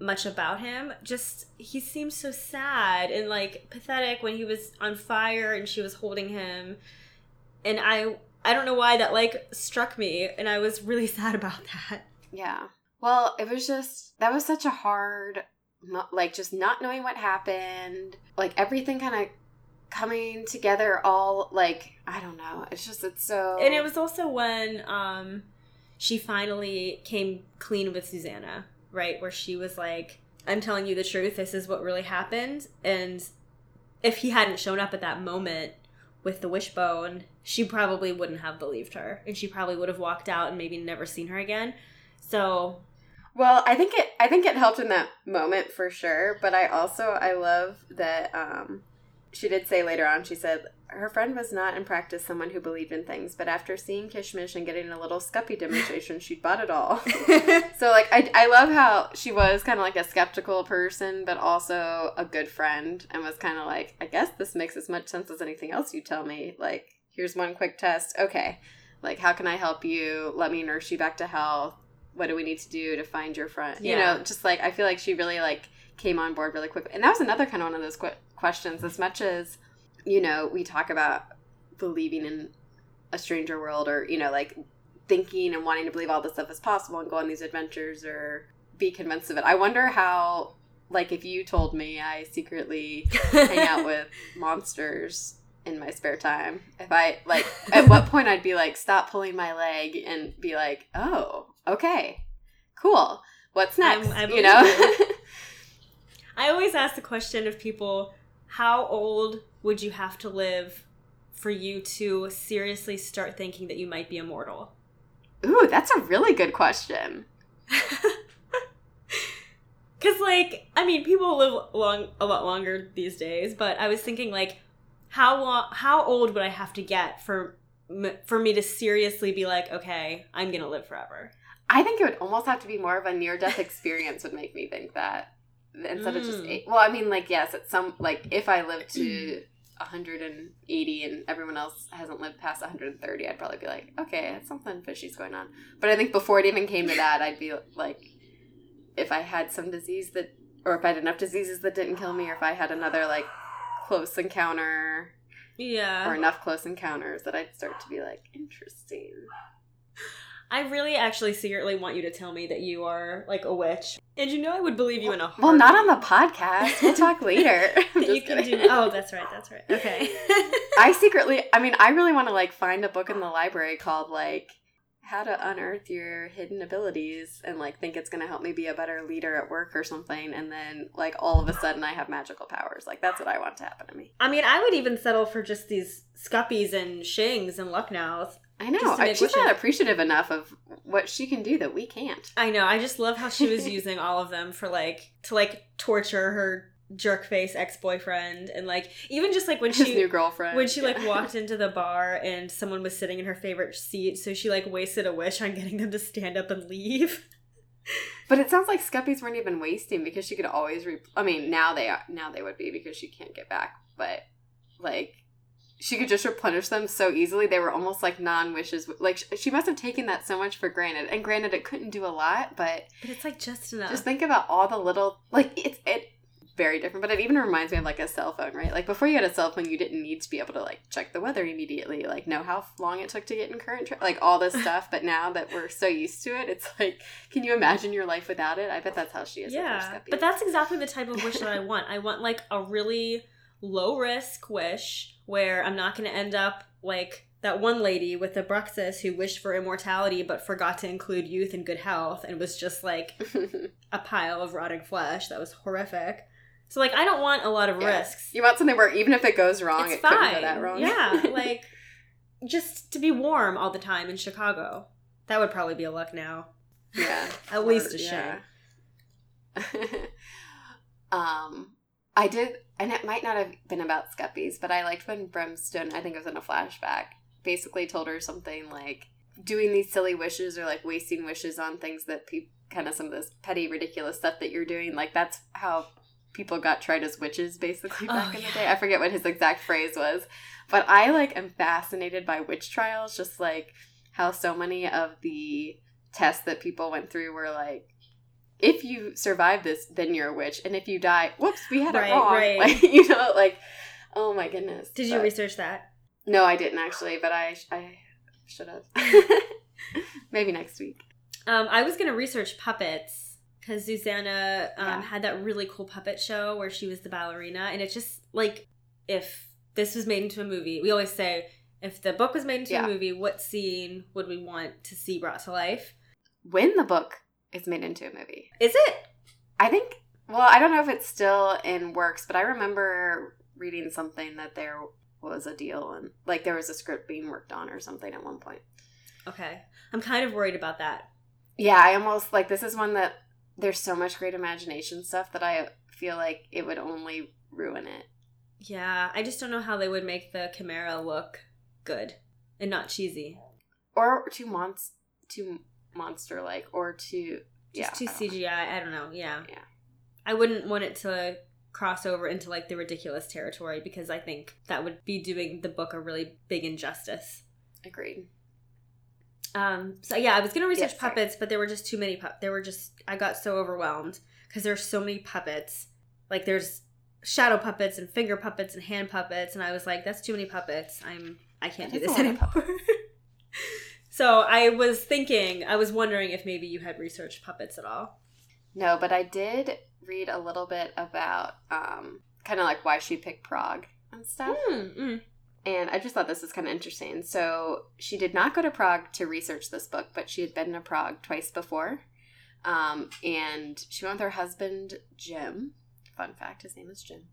much about him. Just, he seemed so sad and, like, pathetic when he was on fire and she was holding him. And I don't know why that, like, struck me, and I was really sad about that. Yeah. Well, it was just, that was such a hard, like, just not knowing what happened. Like, everything kind of coming together all, like, I don't know. It's just, it's so... And it was also when she finally came clean with Susanna, right? Where she was like, I'm telling you the truth. This is what really happened. And if he hadn't shown up at that moment with the wishbone, she probably wouldn't have believed her. And she probably would have walked out and maybe never seen her again. So... Well, I think it helped in that moment for sure. But I love that... She did say later on, she said, her friend was not in practice someone who believed in things, but after seeing Kishmish and getting a little scuppy demonstration, she'd bought it all. So, like, I love how she was kind of like a skeptical person, but also a good friend, and was kind of like, I guess this makes as much sense as anything else you tell me. Like, here's one quick test. Okay. Like, how can I help you? Let me nurse you back to health. What do we need to do to find your friend? Yeah. You know, just, like, I feel like she really, like, came on board really quick. And that was another kind of one of those questions. As much as, you know, we talk about believing in a stranger world, or, you know, like, thinking and wanting to believe all this stuff is possible and go on these adventures or be convinced of it. I wonder how, like, if you told me I secretly hang out with monsters in my spare time, if I, like, at what point I'd be like, stop pulling my leg and be like, oh, okay, cool. What's next? You know? I always ask the question of people, how old would you have to live for you to seriously start thinking that you might be immortal? Ooh, that's a really good question. Because, like, I mean, people live a lot longer these days, but I was thinking, like, how old would I have to get for me to seriously be like, okay, I'm going to live forever? I think it would almost have to be more of a near-death experience would make me think that. Instead of just eight. Well, I mean, like, yes, at some, like, if I live to 180 and everyone else hasn't lived past 130, I'd probably be like, okay, something fishy's going on. But I think before it even came to that, I'd be like, if I had some disease that, or if I had enough diseases that didn't kill me, or if I had another, like, close encounter, yeah, or enough close encounters, that I'd start to be like, interesting. I really actually secretly want you to tell me that you are, like, a witch. And you know I would believe you in a heartbeat. Well, not on the podcast. We'll talk later. You can do. Oh, that's right. Okay. I really want to, like, find a book in the library called, like, How to Unearth Your Hidden Abilities, and, like, think it's going to help me be a better leader at work or something. And then, like, all of a sudden I have magical powers. Like, that's what I want to happen to me. I mean, I would even settle for just these scuppies and shings and lucknows. I know. She's not appreciative enough of what she can do that we can't. I know. I just love how she was using all of them for, like, to, like, torture her jerk face ex-boyfriend, and, like, even just, like, when his new girlfriend. When she, yeah, like, walked into the bar and someone was sitting in her favorite seat, so she, like, wasted a wish on getting them to stand up and leave. But it sounds like scuppies weren't even wasting, because she could always I mean, now they would be, because she can't get back, but, like, she could just replenish them so easily. They were almost like non-wishes. Like, she must have taken that so much for granted. And granted, it couldn't do a lot, but it's, like, just enough. Just think about all the little, like, it's very different. But it even reminds me of, like, a cell phone, right? Like, before you had a cell phone, you didn't need to be able to, like, check the weather immediately. Like, know how long it took to get in current, like, all this stuff. But now that we're so used to it, it's like, can you imagine your life without it? I bet that's how she is. Yeah, but that's exactly the type of wish that I want. I want, like, a really low-risk wish where I'm not going to end up like that one lady with the bruxis who wished for immortality but forgot to include youth and good health and was just like a pile of rotting flesh. That was horrific. So, like, I don't want a lot of risks. You want something where even if it goes wrong, it's fine. Couldn't go that wrong. Yeah, like, just to be warm all the time in Chicago. That would probably be a luck now. Yeah. At least a shame. I did, and it might not have been about Scuppies, but I liked when Brimstone, I think it was in a flashback, basically told her something like doing these silly wishes or like wasting wishes on things that kind of some of this petty, ridiculous stuff that you're doing. Like that's how people got tried as witches basically back in the day. I forget what his exact phrase was, but I like am fascinated by witch trials, just like how so many of the tests that people went through were like, if you survive this, then you're a witch. And if you die, whoops, we had it wrong. Right. Like, you know, like, oh my goodness. Did you research that? No, I didn't actually, but I should have. Maybe next week. I was going to research puppets because Susanna had that really cool puppet show where she was the ballerina. And it's just like, if this was made into a movie, we always say, if the book was made into a movie, what scene would we want to see brought to life? When the book is made into a movie. Is it? I think, well, I don't know if it's still in works, but I remember reading something that there was a deal and like there was a script being worked on or something at one point. Okay. I'm kind of worried about that. Yeah, I almost, like, this is one that there's so much great imagination stuff that I feel like it would only ruin it. Yeah, I just don't know how they would make the Chimera look good and not cheesy. Or too monster-like, or too... Just too CGI, I don't know, yeah. I wouldn't want it to cross over into, like, the ridiculous territory because I think that would be doing the book a really big injustice. Agreed. So yeah, I was gonna research puppets, but there were just too many puppets. I got so overwhelmed because there's so many puppets. Like there's shadow puppets and finger puppets and hand puppets, and I was like, that's too many puppets. I can't do this anymore. So I was wondering if maybe you had researched puppets at all. No, but I did read a little bit about kind of like why she picked Prague and stuff. And I just thought this was kind of interesting. So she did not go to Prague to research this book, but she had been to Prague twice before. And she went with her husband, Jim. Fun fact, his name is Jim.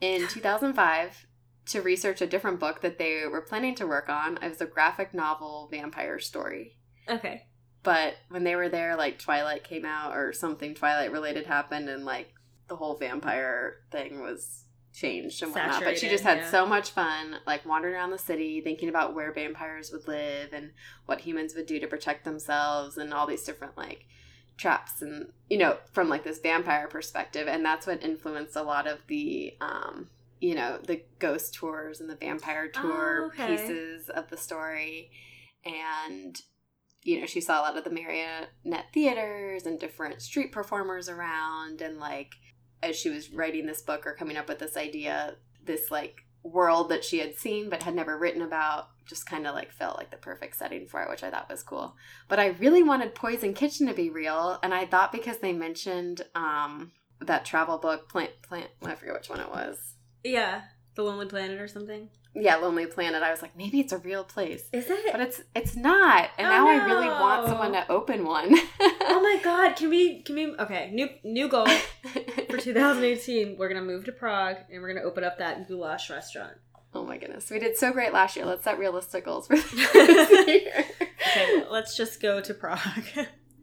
In 2005, to research a different book that they were planning to work on. It was a graphic novel vampire story. Okay. But when they were there, like, Twilight came out or something Twilight-related happened, and, like, the whole vampire thing was... changed and whatnot, but she just had so much fun, like wandering around the city thinking about where vampires would live and what humans would do to protect themselves and all these different like traps and, you know, from like this vampire perspective. And that's what influenced a lot of the you know, the ghost tours and the vampire tour pieces of the story. And, you know, she saw a lot of the marionette theaters and different street performers around, and like as she was writing this book or coming up with this idea, this like world that she had seen but had never written about just kind of like felt like the perfect setting for it, which I thought was cool. But I really wanted Poison Kitchen to be real, and I thought because they mentioned that travel book, I forget which one it was. Yeah, The Lonely Planet or something. Yeah, Lonely Planet. I was like, maybe it's a real place. Is it? But it's not. And now I really want someone to open one. Oh my God. Can we okay, new goal for 2018. We're gonna move to Prague and we're gonna open up that goulash restaurant. Oh my goodness. We did so great last year. Let's set realistic goals for this year. Okay, well, let's just go to Prague.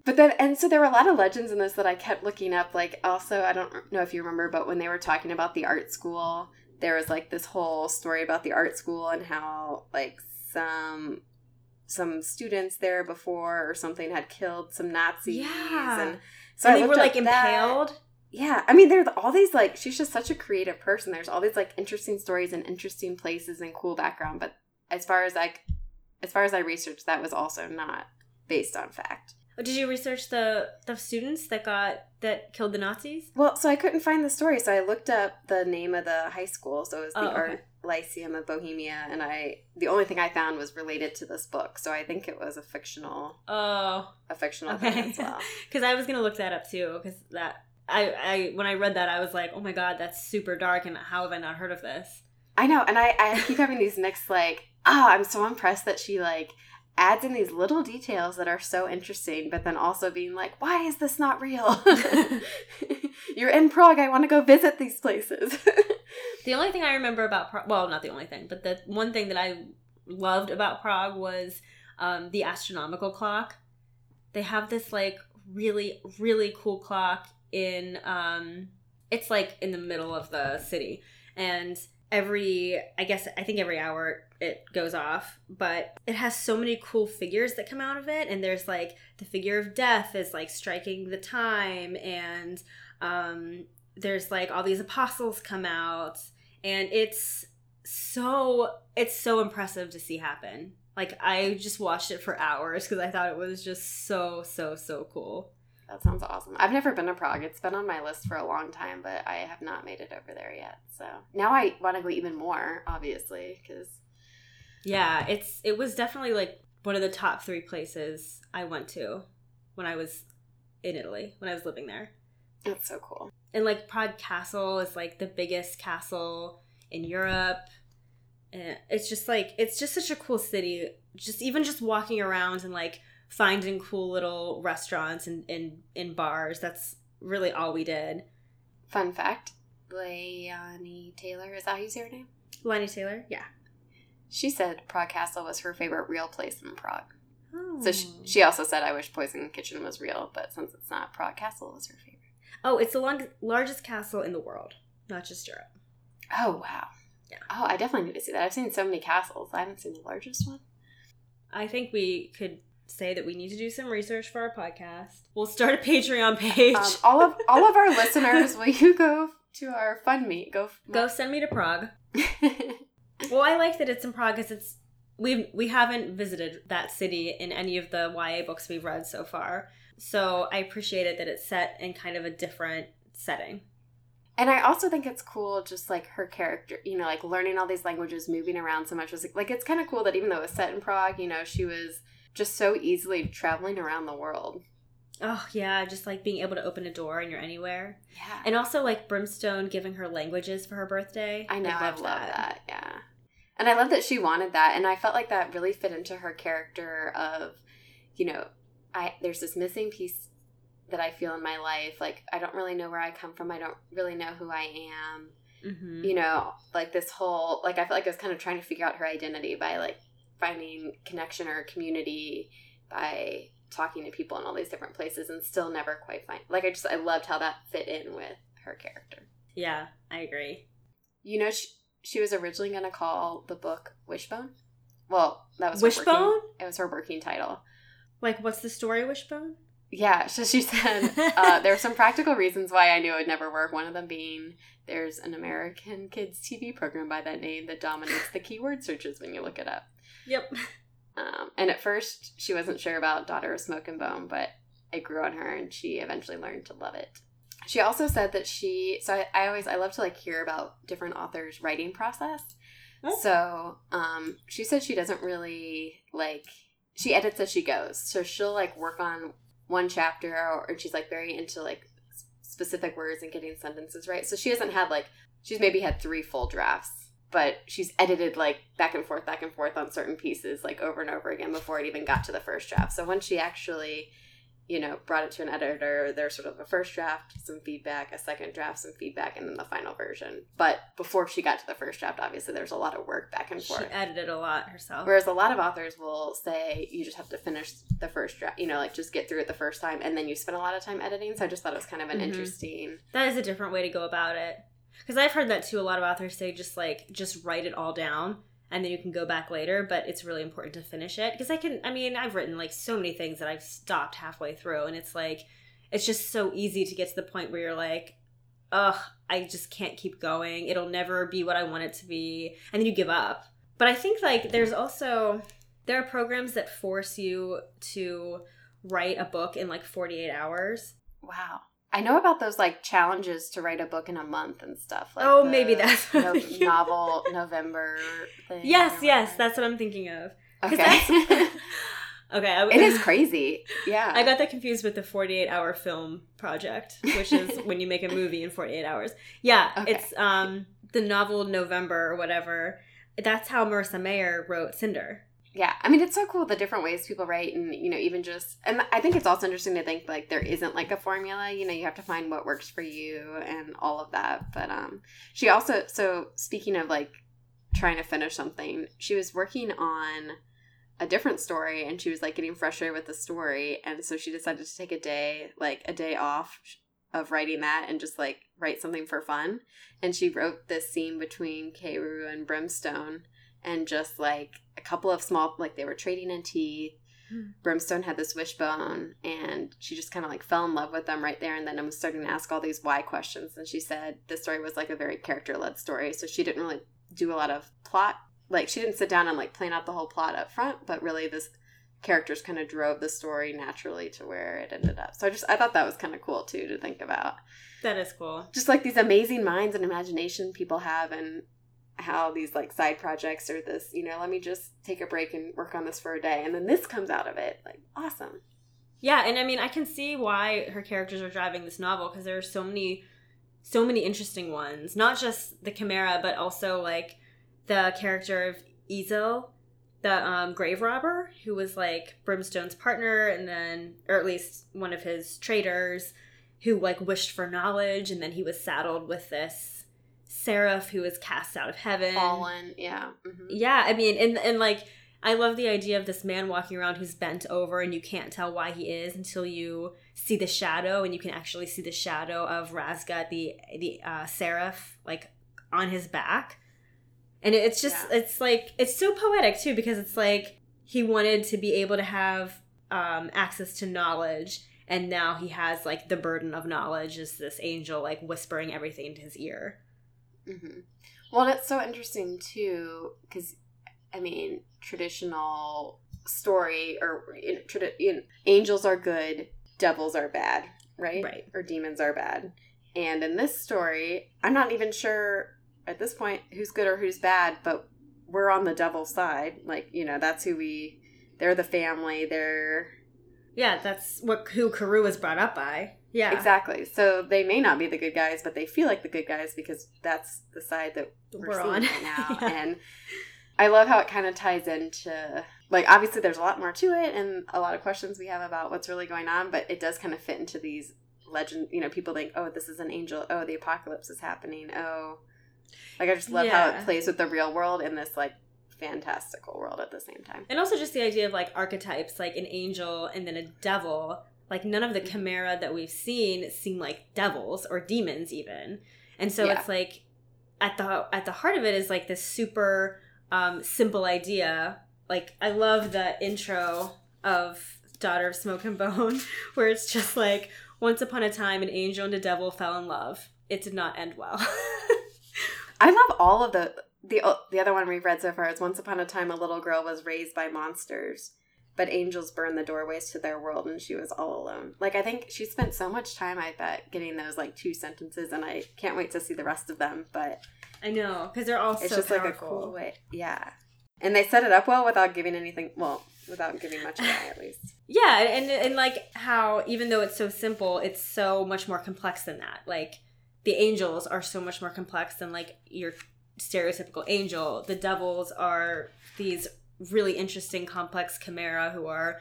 But then, and so there were a lot of legends in this that I kept looking up. Like also, I don't know if you remember, but when they were talking about the art school, there was, like, this whole story about the art school and how, like, some students there before or something had killed some Nazis. Yeah. And so and they were, like, impaled. That. Yeah. I mean, there's all these, like, she's just such a creative person. There's all these, like, interesting stories and interesting places and cool background. But as far as I researched, that was also not based on fact. Did you research the students that killed the Nazis? Well, so I couldn't find the story, so I looked up the name of the high school. So it was the Art Lyceum of Bohemia, and the only thing I found was related to this book. So I think it was a fictional. Thing as well. Because I was gonna look that up too. Because that I when I read that, I was like, oh my God, that's super dark, and how have I not heard of this? I know, and I keep having these next like, I'm so impressed that she like. Adds in these little details that are so interesting, but then also being like, why is this not real? You're in Prague. I want to go visit these places. The only thing I remember about Prague, well, not the only thing, but the one thing that I loved about Prague was the astronomical clock. They have this like really, really cool clock It's like in the middle of the city. And I think every hour it goes off, but it has so many cool figures that come out of it. And there's like the figure of death is like striking the time, and there's like all these apostles come out, and it's so impressive to see happen. Like, I just watched it for hours because I thought it was just so cool. That sounds awesome. I've never been to Prague. It's been on my list for a long time, but I have not made it over there yet. So now I want to go even more, obviously, because... Yeah, it was definitely, like, one of the top 3 places I went to when I was in Italy, when I was living there. That's so cool. And, like, Prague Castle is, like, the biggest castle in Europe. And it's just, like, it's just such a cool city. Even walking around and, like... finding cool little restaurants and bars. That's really all we did. Fun fact, Laini Taylor, is that how you say her name? Laini Taylor, yeah. She said Prague Castle was her favorite real place in Prague. Oh. So she also said, I wish Poison Kitchen was real, but since it's not, Prague Castle was her favorite. Oh, it's the largest castle in the world, not just Europe. Oh, wow. Yeah. Oh, I definitely need to see that. I've seen so many castles. I haven't seen the largest one. I think we could... say that we need to do some research for our podcast. We'll start a Patreon page. All of our listeners, will you go to our Fund Me? Go send me to Prague. Well, I like that it's in Prague because we haven't visited that city in any of the YA books we've read so far. So I appreciate it that it's set in kind of a different setting. And I also think it's cool just, like, her character, you know, like, learning all these languages, moving around so much. Like, it's kind of cool that even though it was set in Prague, you know, she was... just so easily traveling around the world. Oh, yeah. Just, like, being able to open a door and you're anywhere. Yeah. And also, like, Brimstone giving her languages for her birthday. I know. I love that. Yeah. And I love that she wanted that. And I felt like that really fit into her character of, you know, there's this missing piece that I feel in my life. Like, I don't really know where I come from. I don't really know who I am. Mm-hmm. You know, like, this whole, like, I felt like I was kind of trying to figure out her identity by, like, finding connection or community by talking to people in all these different places, and still never quite find, like, I loved how that fit in with her character. Yeah, I agree. You know, she was originally going to call the book Wishbone. Well, that was Wishbone? It was her working title. Like, what's the story, Wishbone? Yeah, so she said there are some practical reasons why I knew it would never work. One of them being there's an American kids TV program by that name that dominates the keyword searches when you look it up. Yep. And at first, she wasn't sure about Daughter of Smoke and Bone, but it grew on her, and she eventually learned to love it. She also said that I love to, like, hear about different authors' writing process. Oh. So she said she doesn't really, like, she edits as she goes. So she'll, like, work on one chapter, or she's, like, very into, like, specific words and getting sentences right. So she hasn't had, like, she's maybe had 3 full drafts. But she's edited, like, back and forth on certain pieces, like, over and over again before it even got to the first draft. So once she actually, you know, brought it to an editor, there's sort of a first draft, some feedback, a second draft, some feedback, and then the final version. But before she got to the first draft, obviously, there's a lot of work back and forth. She edited a lot herself. Whereas a lot of authors will say you just have to finish the first draft, you know, like, just get through it the first time, and then you spend a lot of time editing. So I just thought it was kind of an interesting... That is a different way to go about it. Because I've heard that, too. A lot of authors say just write it all down, and then you can go back later, but it's really important to finish it. Because I've written, like, so many things that I've stopped halfway through, and it's, like, it's just so easy to get to the point where you're, like, ugh, I just can't keep going. It'll never be what I want it to be. And then you give up. But I think, like, there are programs that force you to write a book in, like, 48 hours. Wow. I know about those, like, challenges to write a book in a month and stuff. Like, oh, maybe that's novel November thing. Yes, that's what I'm thinking of. Okay. It is crazy. Yeah. I got that confused with the 48-hour film project, which is when you make a movie in 48 hours. Yeah, okay. It's the novel November or whatever. That's how Marissa Mayer wrote Cinder. Yeah, I mean, it's so cool the different ways people write, and, you know, even just, and I think it's also interesting to think, like, there isn't, like, a formula, you know, you have to find what works for you and all of that, but she also, so speaking of, like, trying to finish something, she was working on a different story, and she was, like, getting frustrated with the story, and so she decided to take a day off of writing that and just like write something for fun. And she wrote this scene between Karou and Brimstone and just like a couple of small, like they were trading in teeth. Brimstone had this wishbone and she just kind of like fell in love with them right there. And then I was starting to ask all these why questions. And she said this story was like a very character led story. So she didn't really do a lot of plot. Like she didn't sit down and like plan out the whole plot up front, but really this characters kind of drove the story naturally to where it ended up. So I thought that was kind of cool too, to think about. That is cool. Just like these amazing minds and imagination people have, and how these like side projects or this, you know, let me just take a break and work on this for a day. And then this comes out of it. Like, awesome. Yeah. And I mean, I can see why her characters are driving this novel, because there are so many interesting ones, not just the Chimera, but also like the character of Ezill, the grave robber, who was like Brimstone's partner. And then, or at least one of his traitors, who like wished for knowledge. And then he was saddled with this seraph who is cast out of heaven. Fallen, yeah. Mm-hmm. Yeah, I mean, and like, I love the idea of this man walking around who's bent over and you can't tell why he is until you see the shadow, and you can actually see the shadow of Razgut, the seraph, like, on his back. And it's just, yeah. It's like, it's so poetic, too, because it's like, he wanted to be able to have access to knowledge, and now he has, like, the burden of knowledge is this angel, like, whispering everything into his ear. Mm-hmm. Well, that's so interesting too, because I mean, traditional story or angels are good, devils are bad, right? Or demons are bad. And in this story, I'm not even sure at this point who's good or who's bad, but we're on the devil's side. Like, you know, that's who they're the family. Yeah, that's who Karou was brought up by. Yeah, exactly. So they may not be the good guys, but they feel like the good guys because that's the side that we're seeing on right now. Yeah. And I love how it kind of ties into, like, obviously there's a lot more to it and a lot of questions we have about what's really going on, but it does kind of fit into these legend, you know, people think, oh, this is an angel. Oh, the apocalypse is happening. Oh, like, I just love how it plays with the real world in this, like, fantastical world at the same time. And also just the idea of, like, archetypes, like an angel and then a devil. Like, none of the Chimera that we've seen seem like devils or demons even. And so it's like at the heart of it is like this super simple idea. Like, I love the intro of Daughter of Smoke and Bone where it's just like, once upon a time an angel and a devil fell in love. It did not end well. I love all of the other one we've read so far is once upon a time a little girl was raised by monsters. But angels burned the doorways to their world, and she was all alone. Like, I think she spent so much time, I bet, getting those, like, two sentences, and I can't wait to see the rest of them, but... I know, because they're all so powerful. It's just, like, a cool way. Yeah. And they set it up well without giving anything... Well, without giving much away, at least. Yeah, and, like, how, even though it's so simple, it's so much more complex than that. Like, the angels are so much more complex than, like, your stereotypical angel. The devils are these... really interesting, complex Chimera who are,